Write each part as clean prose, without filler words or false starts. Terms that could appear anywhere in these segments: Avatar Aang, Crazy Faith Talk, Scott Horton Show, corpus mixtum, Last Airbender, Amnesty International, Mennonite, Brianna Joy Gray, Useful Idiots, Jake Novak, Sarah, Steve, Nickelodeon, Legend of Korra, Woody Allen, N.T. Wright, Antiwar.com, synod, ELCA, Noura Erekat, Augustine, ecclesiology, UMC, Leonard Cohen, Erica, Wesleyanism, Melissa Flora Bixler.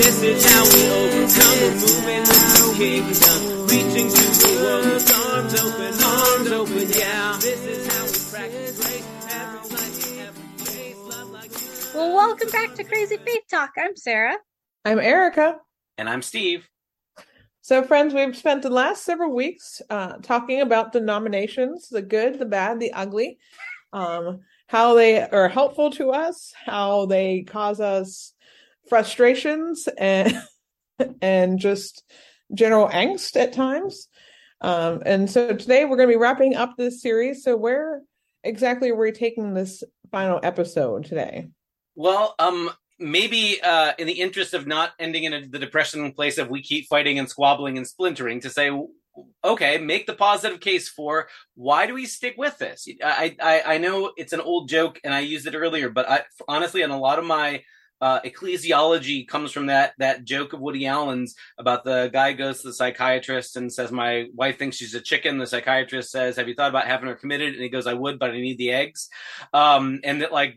This is how we overcome the movement of the kingdom. Reaching to the world's arms open, yeah. This is how we practice grace. Every life, every day, love like you. Well, welcome back to Crazy Faith Talk. I'm Sarah. I'm Erica. And I'm Steve. So, friends, we've spent the last several weeks talking about denominations, the good, the bad, the ugly, how they are helpful to us, how they cause us frustrations and just general angst at times. And so today we're going to be wrapping up this series. So where exactly are we taking this final episode today? Well, maybe in the interest of not ending in the depression place of we keep fighting and squabbling and splintering, to say, okay, make the positive case for why do we stick with this? I know it's an old joke and I used it earlier, but I honestly, on a lot of my ecclesiology comes from that joke of Woody Allen's about the guy goes to the psychiatrist and says, my wife thinks she's a chicken. The psychiatrist says, have you thought about having her committed? And he goes, I would, but I need the eggs. And that, like,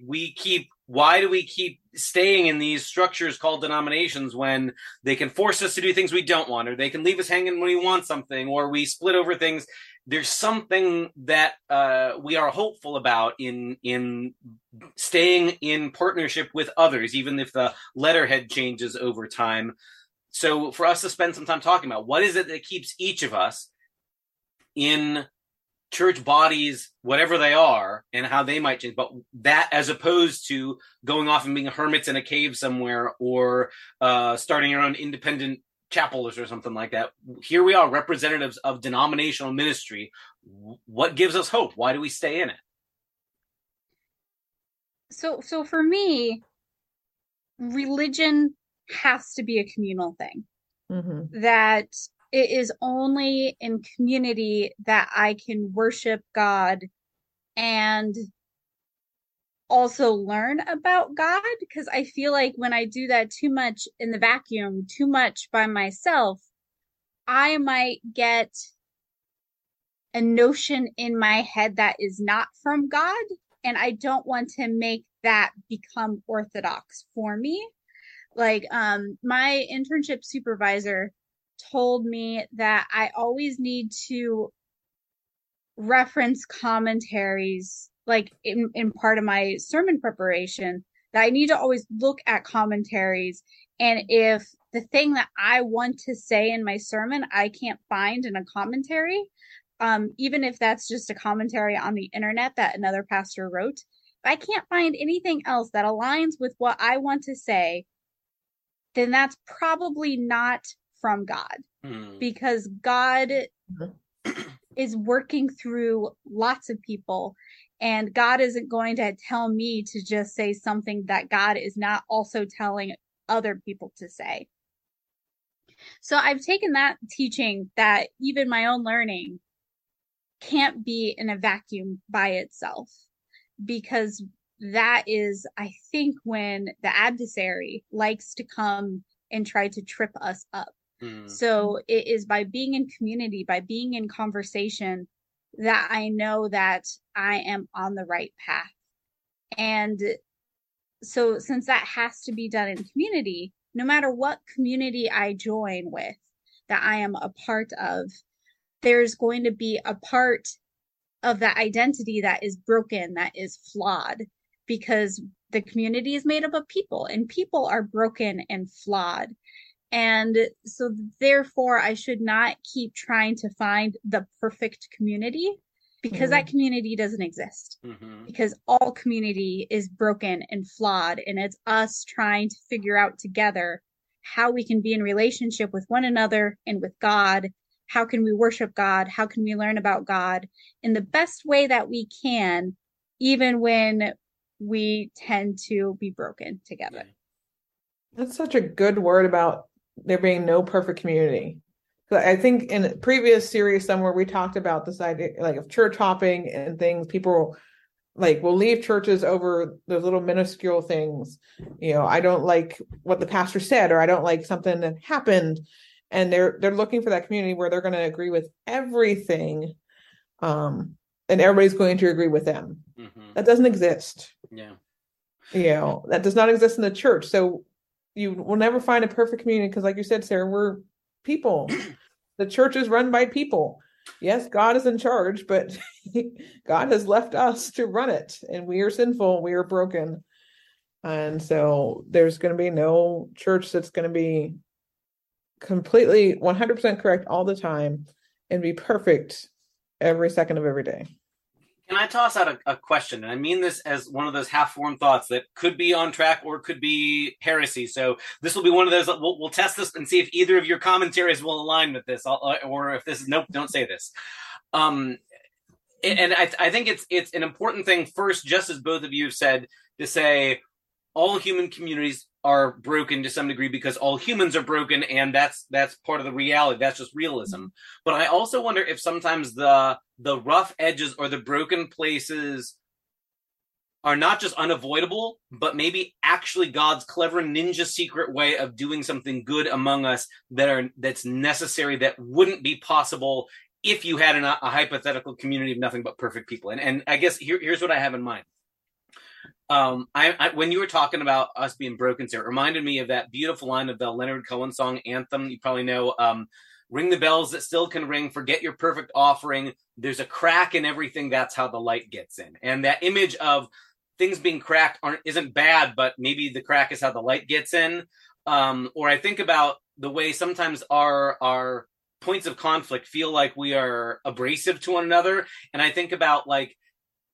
why do we keep staying in these structures called denominations when they can force us to do things we don't want, or they can leave us hanging when we want something, or we split over things? There's something that we are hopeful about in staying in partnership with others, even if the letterhead changes over time. So for us to spend some time talking about what is it that keeps each of us in church bodies, whatever they are, and how they might change, but that as opposed to going off and being hermits in a cave somewhere, or starting your own independent chapels or something like that. Here we are, representatives of denominational ministry. What gives us hope? Why do we stay in it? So for me, religion has to be a communal thing. Mm-hmm. That it is only in community that I can worship God and also learn about God, because I feel like when I do that too much in the vacuum, too much by myself, I might get a notion in my head that is not from God, and I don't want to make that become orthodox for me. Like, my internship supervisor told me that I always need to reference commentaries, like in part of my sermon preparation, that I need to always look at commentaries. And if the thing that I want to say in my sermon, I can't find in a commentary, even if that's just a commentary on the internet that another pastor wrote, if I can't find anything else that aligns with what I want to say, then that's probably not from God, because God is working through lots of people. And God isn't going to tell me to just say something that God is not also telling other people to say. So I've taken that teaching that even my own learning can't be in a vacuum by itself, because that is, I think, when the adversary likes to come and try to trip us up. Mm. So it is by being in community, by being in conversation, that I know that I am on the right path. And so since that has to be done in community, no matter what community I join with, that I am a part of, there's going to be a part of that identity that is broken, that is flawed, because the community is made up of people, and people are broken and flawed. And so therefore, I should not keep trying to find the perfect community, because that community doesn't exist, because all community is broken and flawed. And it's us trying to figure out together how we can be in relationship with one another and with God. How can we worship God? How can we learn about God in the best way that we can, even when we tend to be broken together? That's such a good word about there being no perfect community. I think in a previous series somewhere we talked about this idea, like, of church hopping and things. People, like, will leave churches over those little minuscule things. You know, I don't like what the pastor said, or I don't like something that happened, and they're looking for that community where they're going to agree with everything, and everybody's going to agree with them. That doesn't exist. Yeah, you know, that does not exist in the church. So you will never find a perfect community because, like you said, Sarah, we're people. The church is run by people. Yes, God is in charge, but God has left us to run it, and we are sinful, we are broken. And so there's going to be no church that's going to be completely 100% correct all the time and be perfect every second of every day. Can I toss out a question? And I mean this as one of those half-formed thoughts that could be on track or could be heresy. So this will be one of those, we'll test this and see if either of your commentaries will align with this, or if this is, nope, don't say this. And I think it's an important thing first, just as both of you have said, to say all human communities are broken to some degree because all humans are broken, and that's part of the reality. That's just realism. But I also wonder if sometimes the rough edges or the broken places are not just unavoidable, but maybe actually God's clever ninja secret way of doing something good among us that's necessary, that wouldn't be possible if you had a hypothetical community of nothing but perfect people. And I guess here's what I have in mind. When you were talking about us being broken, Sarah, it reminded me of that beautiful line of the Leonard Cohen song Anthem. You probably know, ring the bells that still can ring, forget your perfect offering. There's a crack in everything. That's how the light gets in. And that image of things being cracked isn't bad, but maybe the crack is how the light gets in. Or I think about the way sometimes our points of conflict feel like we are abrasive to one another. And I think about like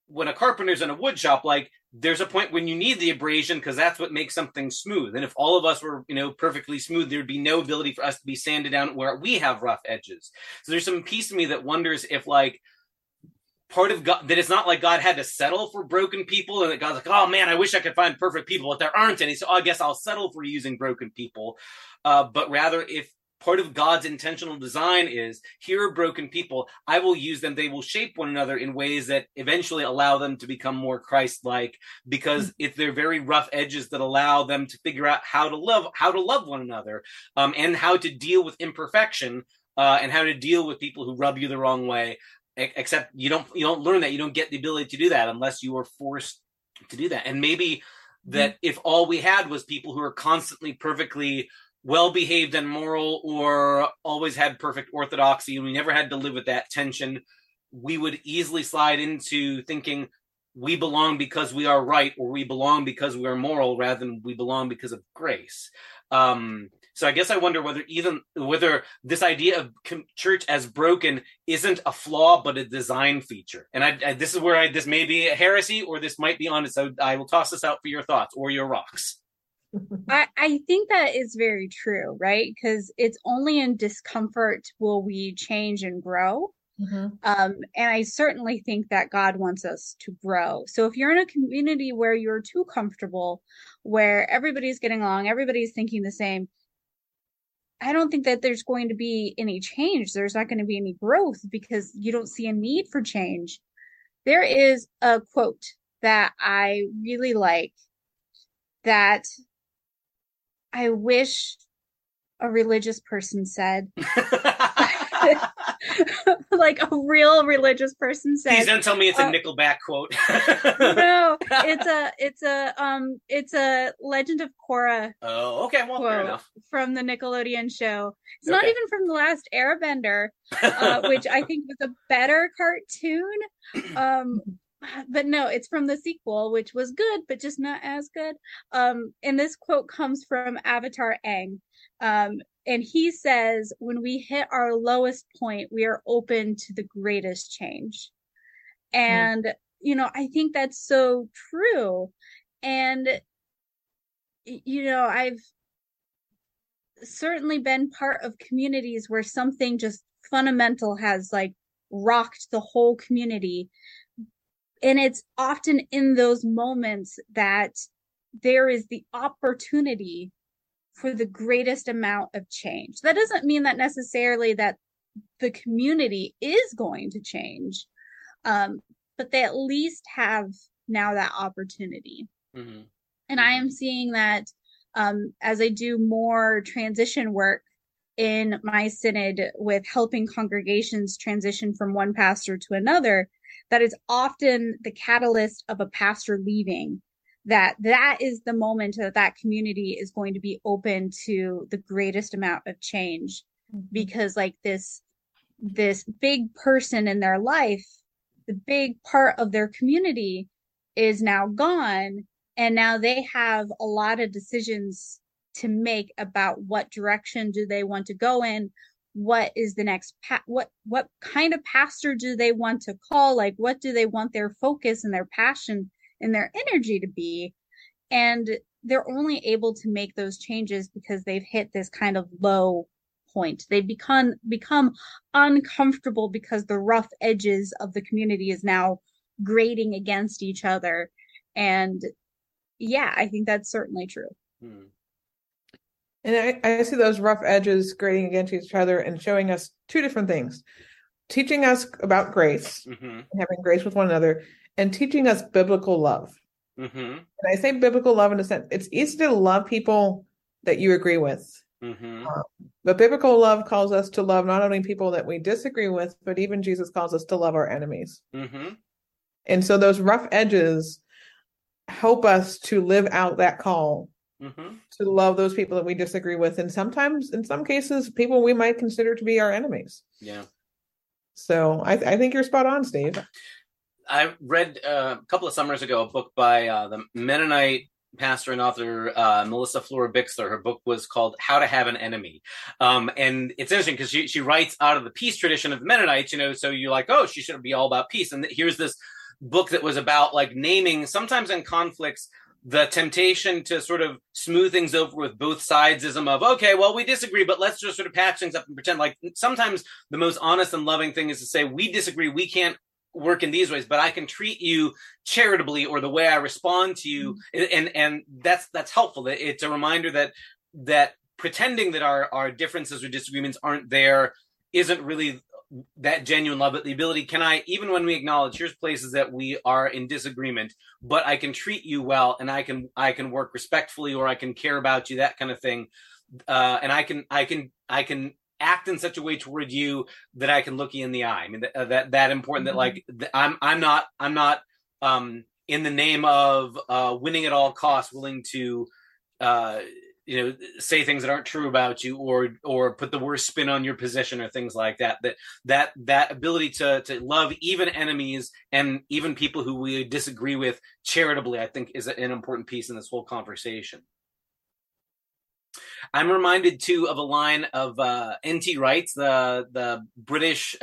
when a carpenter's in a wood shop, like, there's a point when you need the abrasion because that's what makes something smooth. And if all of us were, perfectly smooth, there'd be no ability for us to be sanded down where we have rough edges. So there's some piece of me that wonders if like part of God, that it's not like God had to settle for broken people and that God's like, oh man, I wish I could find perfect people, but there aren't any. So I guess I'll settle for using broken people. But rather if part of God's intentional design is here are broken people, I will use them. They will shape one another in ways that eventually allow them to become more Christ-like, because it's their very rough edges that allow them to figure out how to love one another, and how to deal with imperfection, and how to deal with people who rub you the wrong way. Except you don't learn that. You don't get the ability to do that unless you are forced to do that. And maybe that if all we had was people who are constantly perfectly well-behaved and moral, or always had perfect orthodoxy, and we never had to live with that tension, we would easily slide into thinking we belong because we are right, or we belong because we are moral, rather than we belong because of grace. So I guess I wonder whether this idea of church as broken isn't a flaw, but a design feature. And this is where this may be a heresy, or this might be honest. I will toss this out for your thoughts or your rocks. I think that is very true, right? Because it's only in discomfort will we change and grow. Mm-hmm. And I certainly think that God wants us to grow. So if you're in a community where you're too comfortable, where everybody's getting along, everybody's thinking the same, I don't think that there's going to be any change. There's not going to be any growth because you don't see a need for change. There is a quote that I really like that I wish a religious person said, like a real religious person said. Please don't tell me it's a Nickelback quote. No, it's a Legend of Korra. Oh, okay, well, fair enough. From the Nickelodeon show. It's not even from the Last Airbender, which I think was a better cartoon. But no, it's from the sequel, which was good, but just not as good. And this quote comes from Avatar Aang. And he says, when we hit our lowest point, we are open to the greatest change. And, I think that's so true. And, I've certainly been part of communities where something just fundamental has like rocked the whole community. And it's often in those moments that there is the opportunity for the greatest amount of change. That doesn't mean that necessarily that the community is going to change, but they at least have now that opportunity. Mm-hmm. And I am seeing that as I do more transition work in my synod with helping congregations transition from one pastor to another, that is often the catalyst of a pastor leaving that is the moment that that community is going to be open to the greatest amount of change, because like this big person in their life, the big part of their community is now gone. And now they have a lot of decisions to make about what direction do they want to go in? What is the next what kind of pastor do they want to call? Like, what do they want their focus and their passion and their energy to be? And they're only able to make those changes because they've hit this kind of low point. They've become uncomfortable because the rough edges of the community is now grating against each other. And yeah, I think that's certainly true. And I see those rough edges grating against each other and showing us two different things, teaching us about grace, and having grace with one another, and teaching us biblical love. And I say biblical love in a sense, it's easy to love people that you agree with. But biblical love calls us to love not only people that we disagree with, but even Jesus calls us to love our enemies. And so those rough edges help us to live out that call to love those people that we disagree with. And sometimes, in some cases, people we might consider to be our enemies. Yeah. So I think you're spot on, Steve. I read a couple of summers ago a book by the Mennonite pastor and author Melissa Flora Bixler. Her book was called How to Have an Enemy. And it's interesting because she writes out of the peace tradition of the Mennonites, you know, so you're like, oh, she should be all about peace. And here's this book that was about like naming, sometimes in conflicts, the temptation to sort of smooth things over with both sidesism of, okay, well, we disagree, but let's just sort of patch things up and pretend like sometimes the most honest and loving thing is to say, we disagree, we can't work in these ways, but I can treat you charitably, or the way I respond to you. And that's helpful. It's a reminder that pretending that our differences or disagreements aren't there isn't really that genuine love, but the ability, can I, even when we acknowledge here's places that we are in disagreement, but I can treat you well, and I can work respectfully, or I can care about you, that kind of thing. And I can act in such a way toward you that I can look you in the eye. I mean, that important that like, I'm not in the name of winning at all costs, willing to, you know, say things that aren't true about you, or put the worst spin on your position, or things like that. That ability to love even enemies and even people who we disagree with charitably, I think, is an important piece in this whole conversation. I'm reminded too of a line of N.T. Wright, the British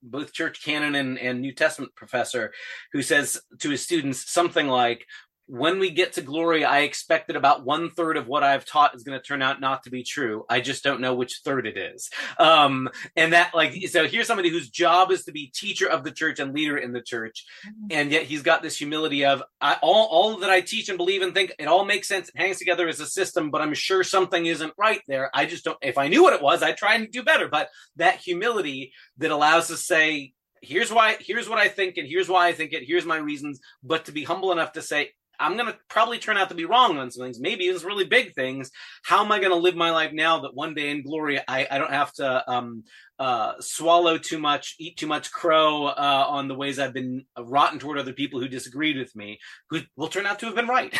both church canon and New Testament professor, who says to his students something like, when we get to glory, I expect that about 1/3 of what I've taught is going to turn out not to be true. I just don't know which third it is. And that, like, so here's somebody whose job is to be teacher of the church and leader in the church. And yet he's got this humility of all that I teach and believe and think, it all makes sense. It hangs together as a system, but I'm sure something isn't right there. I just don't, if I knew what it was, I'd try and do better. But that humility that allows us to say, here's why, here's what I think, and here's why I think it, here's my reasons, but to be humble enough to say, I'm going to probably turn out to be wrong on some things, maybe even some really big things. How am I going to live my life now that one day in glory, I don't have to swallow too much, eat too much crow on the ways I've been rotten toward other people who disagreed with me, who will turn out to have been right.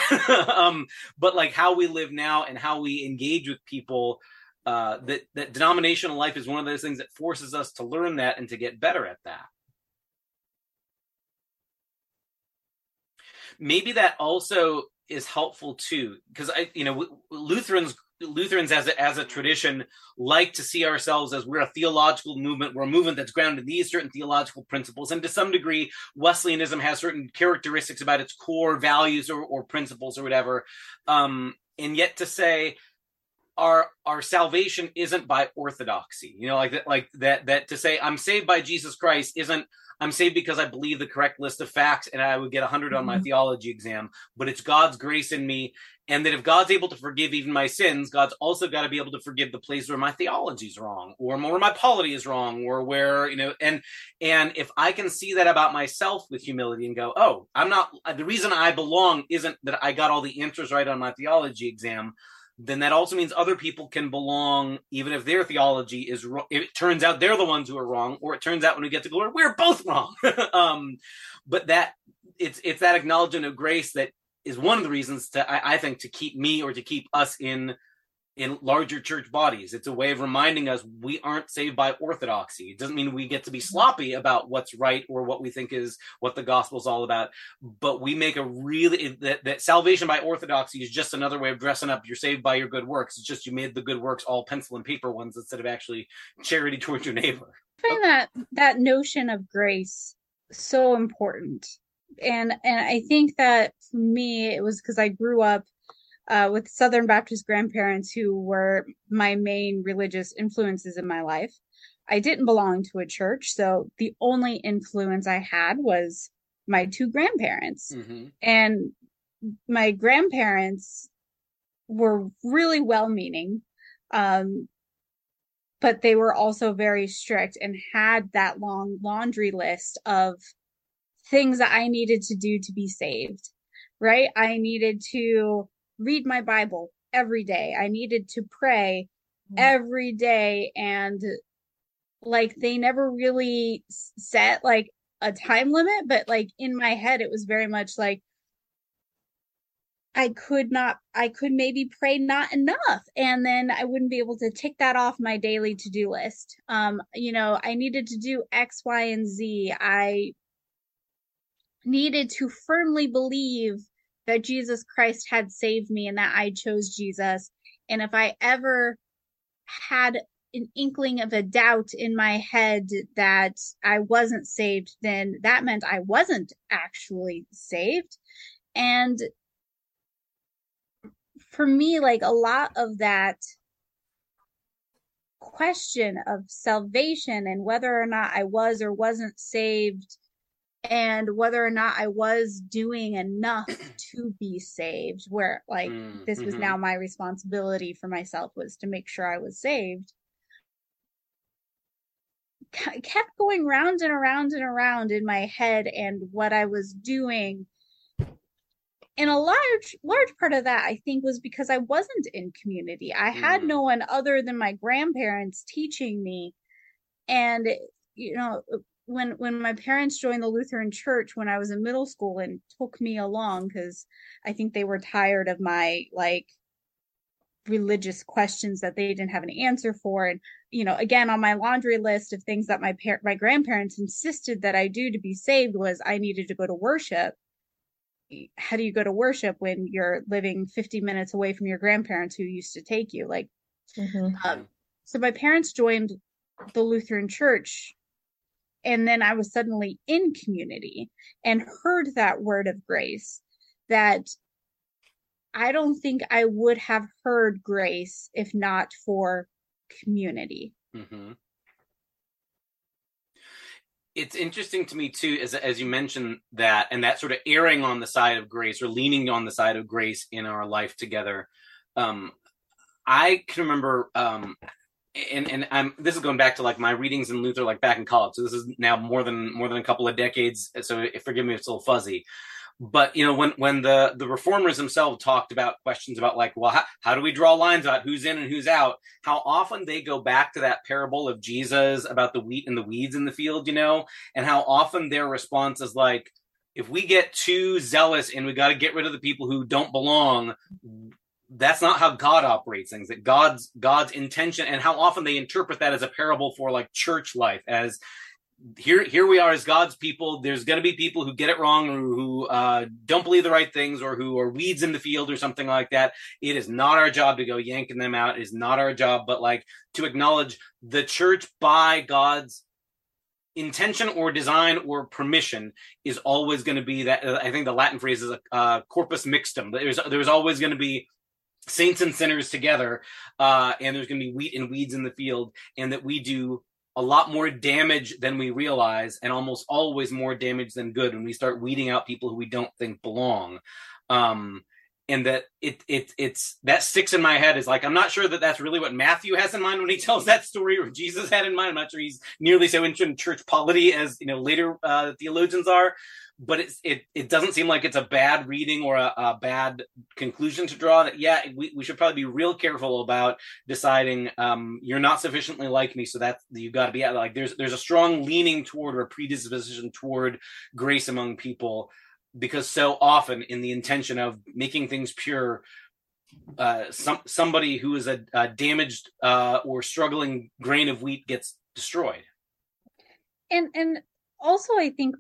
But like how we live now and how we engage with people, that denominational life is one of those things that forces us to learn that and to get better at that. Maybe that also is helpful too, because Lutherans as a tradition like to see ourselves as we're a theological movement. We're a movement that's grounded in these certain theological principles. And to some degree, Wesleyanism has certain characteristics about its core values or principles or whatever. And yet to say our salvation isn't by orthodoxy, you know, like that to say I'm saved by Jesus Christ isn't, I'm saved because I believe the correct list of facts and I would get 100 on my theology exam, but it's God's grace in me. And that if God's able to forgive even my sins, God's also got to be able to forgive the place where my theology is wrong, or where my polity is wrong, or where, you know, and if I can see that about myself with humility and go, oh, I'm not, the reason I belong isn't that I got all the answers right on my theology exam, then that also means other people can belong, even if their theology is wrong. If it turns out they're the ones who are wrong, or it turns out when we get to glory, we're both wrong. But that it's that acknowledgement of grace that is one of the reasons to, I think, to keep me or to keep us in larger church bodies. It's a way of reminding us we aren't saved by orthodoxy. It doesn't mean we get to be sloppy about what's right or what we think is what the gospel is all about, but we make a really, that salvation by orthodoxy is just another way of dressing up. You're saved by your good works. It's just you made the good works all pencil and paper ones instead of actually charity towards your neighbor. I find that notion of grace so important. And I think that for me, it was because I grew up with Southern Baptist grandparents who were my main religious influences in my life. I didn't belong to a church, so the only influence I had was my two grandparents. Mm-hmm. And my grandparents were really well-meaning, but they were also very strict and had that long laundry list of things that I needed to do to be saved, right? I needed to read my Bible every day. I needed to pray every day. And like, they never really set like a time limit, but like in my head, it was very much like, I could maybe pray not enough. And then I wouldn't be able to tick that off my daily to-do list. You know, I needed to do X, Y, and Z. I needed to firmly believe that Jesus Christ had saved me and that I chose Jesus. And if I ever had an inkling of a doubt in my head that I wasn't saved, then that meant I wasn't actually saved. And for me, like, a lot of that question of salvation and whether or not I was or wasn't saved, and whether or not I was doing enough to be saved, where like this was now my responsibility for myself was to make sure I was saved, kept going round and around and around in my head and what I was doing. And a large part of that, I think, was because I wasn't in community. I had no one other than my grandparents teaching me. And, you know, when my parents joined the Lutheran church when I was in middle school and took me along, because I think they were tired of my like religious questions that they didn't have an answer for. And, you know, again, on my laundry list of things that my grandparents insisted that I do to be saved was I needed to go to worship. How do you go to worship when you're living 50 minutes away from your grandparents who used to take you? Like, so my parents joined the Lutheran church. And then I was suddenly in community and heard that word of grace that I don't think I would have heard grace if not for community. Mm-hmm. It's interesting to me, too, as you mentioned that, and that sort of erring on the side of grace or leaning on the side of grace in our life together. I can remember... And I'm, this is going back to like my readings in Luther, like back in college. So this is now more than a couple of decades. So forgive me if it's a little fuzzy, but you know, when the reformers themselves talked about questions about like, well, how do we draw lines about who's in and who's out? How often they go back to that parable of Jesus about the wheat and the weeds in the field, you know, and how often their response is like, if we get too zealous and we got to get rid of the people who don't belong, that's not how God operates things, that God's intention, and how often they interpret that as a parable for like church life, as here we are as God's people. There's going to be people who get it wrong or who don't believe the right things or who are weeds in the field or something like that. It is not our job to go yanking them out. It is not our job, but like to acknowledge the church by God's intention or design or permission is always going to be that. I think the Latin phrase is corpus mixtum. There's always going to be saints and sinners together, and there's going to be wheat and weeds in the field, and that we do a lot more damage than we realize, and almost always more damage than good when we start weeding out people who we don't think belong. And that it's that sticks in my head is like, I'm not sure that that's really what Matthew has in mind when he tells that story, or Jesus had in mind. I'm not sure he's nearly so interested in church polity as, you know, later theologians are. But it doesn't seem like it's a bad reading or a bad conclusion to draw that, yeah, we should probably be real careful about deciding you're not sufficiently like me. So that's, you've got to be like, there's a strong leaning toward or a predisposition toward grace among people. because so often in the intention of making things pure, somebody who is a damaged or struggling grain of wheat gets destroyed. And also, I think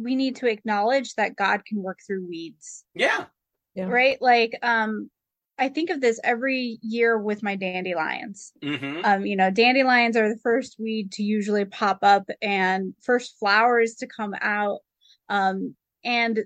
we need to acknowledge that God can work through weeds. Yeah. Yeah. Right? Like, I think of this every year with my dandelions. Mm-hmm. You know, dandelions are the first weed to usually pop up and first flowers to come out. And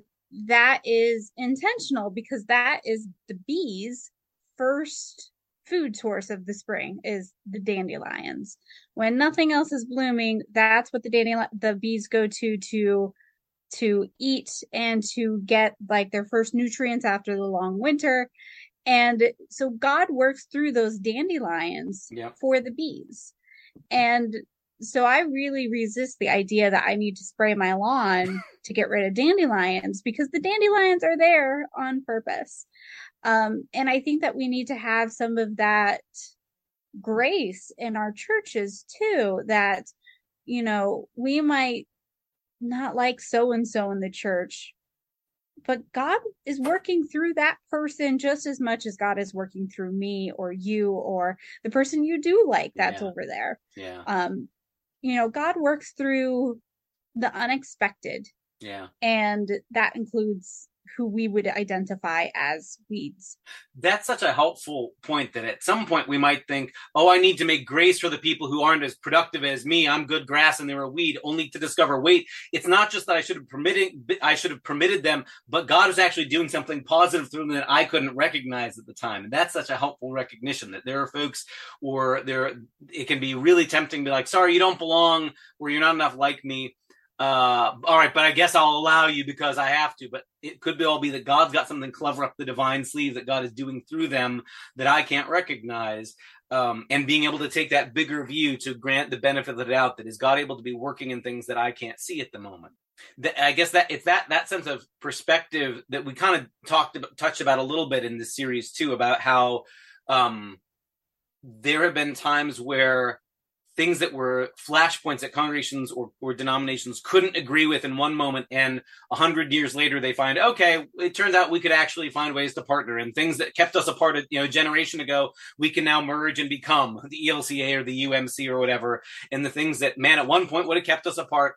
that is intentional because that is the bees' first food source of the spring is the dandelions. When nothing else is blooming, that's what the bees go to eat and to get like their first nutrients after the long winter. And so God works through those dandelions for the bees. And so I really resist the idea that I need to spray my lawn to get rid of dandelions because the dandelions are there on purpose. And I think that we need to have some of that grace in our churches too, that, you know, we might not like so-and-so in the church, but God is working through that person just as much as God is working through me or you or the person you do like that's over there. Yeah. You know, God works through the unexpected. Yeah. And that includes who we would identify as weeds. That's such a helpful point that at some point we might think, oh, I need to make grace for the people who aren't as productive as me. I'm good grass and they're a weed, only to discover, wait, it's not just that I should have permitted them, but God was actually doing something positive through them that I couldn't recognize at the time. And that's such a helpful recognition that there are folks, or it can be really tempting to be like, sorry, you don't belong, or you're not enough like me. All right, but I guess I'll allow you because I have to. But it could be all be that God's got something clever up the divine sleeve that God is doing through them that I can't recognize. And being able to take that bigger view to grant the benefit of the doubt that is God able to be working in things that I can't see at the moment. I guess that it's that sense of perspective that we kind of touched about a little bit in this series too, about how there have been times where things that were flashpoints that congregations or denominations couldn't agree with in one moment, and 100 years later they find, okay, it turns out we could actually find ways to partner, and things that kept us apart, a generation ago, we can now merge and become the ELCA or the UMC or whatever. And the things that, man, at one point would have kept us apart,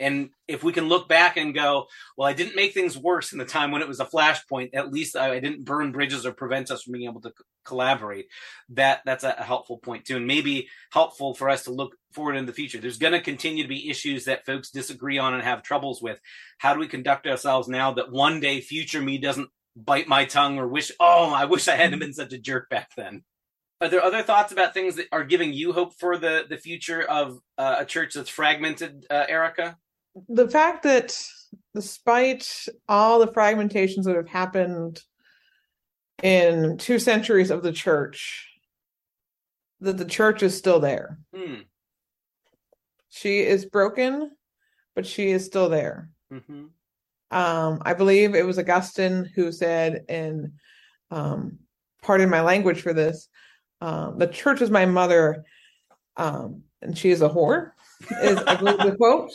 and if we can look back and go, well, I didn't make things worse in the time when it was a flashpoint. At least I didn't burn bridges or prevent us from being able to collaborate. That's a helpful point too, and maybe helpful for us to look forward in the future. There's going to continue to be issues that folks disagree on and have troubles with. How do we conduct ourselves now that one day future me doesn't bite my tongue or wish, oh, I wish I hadn't been such a jerk back then? Are there other thoughts about things that are giving you hope for the future of a church that's fragmented, Erica? The fact that despite all the fragmentations that have happened in 2 centuries of the church, that the church is still there. Mm. She is broken, but she is still there. Mm-hmm. I believe it was Augustine who said, and pardon my language for this, the church is my mother, and she is a whore, is I believe the quote.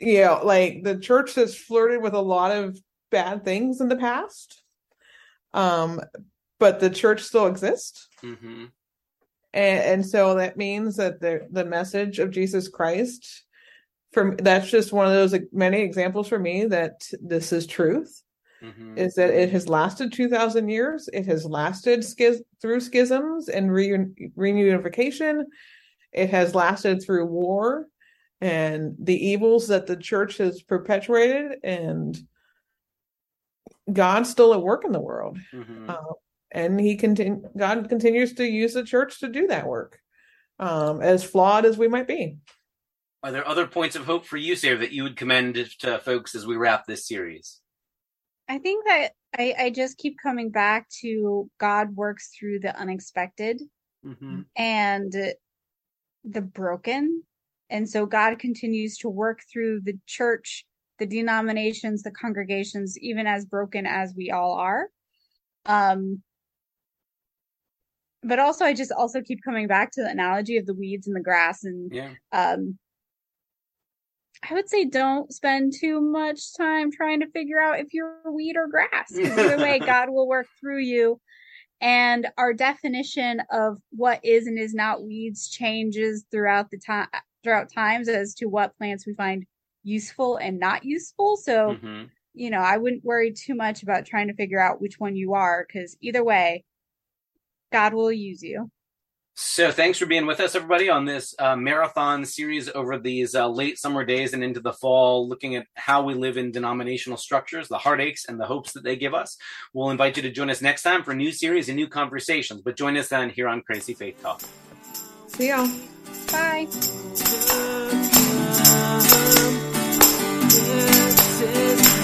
Like the church has flirted with a lot of bad things in the past. But the church still exists. Mm-hmm. And so that means that the message of Jesus Christ, that's just one of those many examples for me that this is truth, mm-hmm. is that it has lasted 2,000 years. It has lasted through schisms and reunification. It has lasted through war and the evils that the church has perpetuated, and God's still at work in the world. Mm-hmm. And God continues to use the church to do that work, as flawed as we might be. Are there other points of hope for you, Sarah, that you would commend to folks as we wrap this series? I think that I just keep coming back to God works through the unexpected, mm-hmm. and the broken. And so God continues to work through the church, the denominations, the congregations, even as broken as we all are. But also, I just also keep coming back to the analogy of the weeds and the grass, and I would say don't spend too much time trying to figure out if you're weed or grass. Either way, God will work through you. And our definition of what is and is not weeds changes throughout times as to what plants we find useful and not useful. So, you know, I wouldn't worry too much about trying to figure out which one you are, because either way, God will use you. So thanks for being with us, everybody, on this marathon series over these late summer days and into the fall, looking at how we live in denominational structures, the heartaches and the hopes that they give us. We'll invite you to join us next time for new series and new conversations, but join us then here on Crazy Faith Talk. See y'all. Bye. This is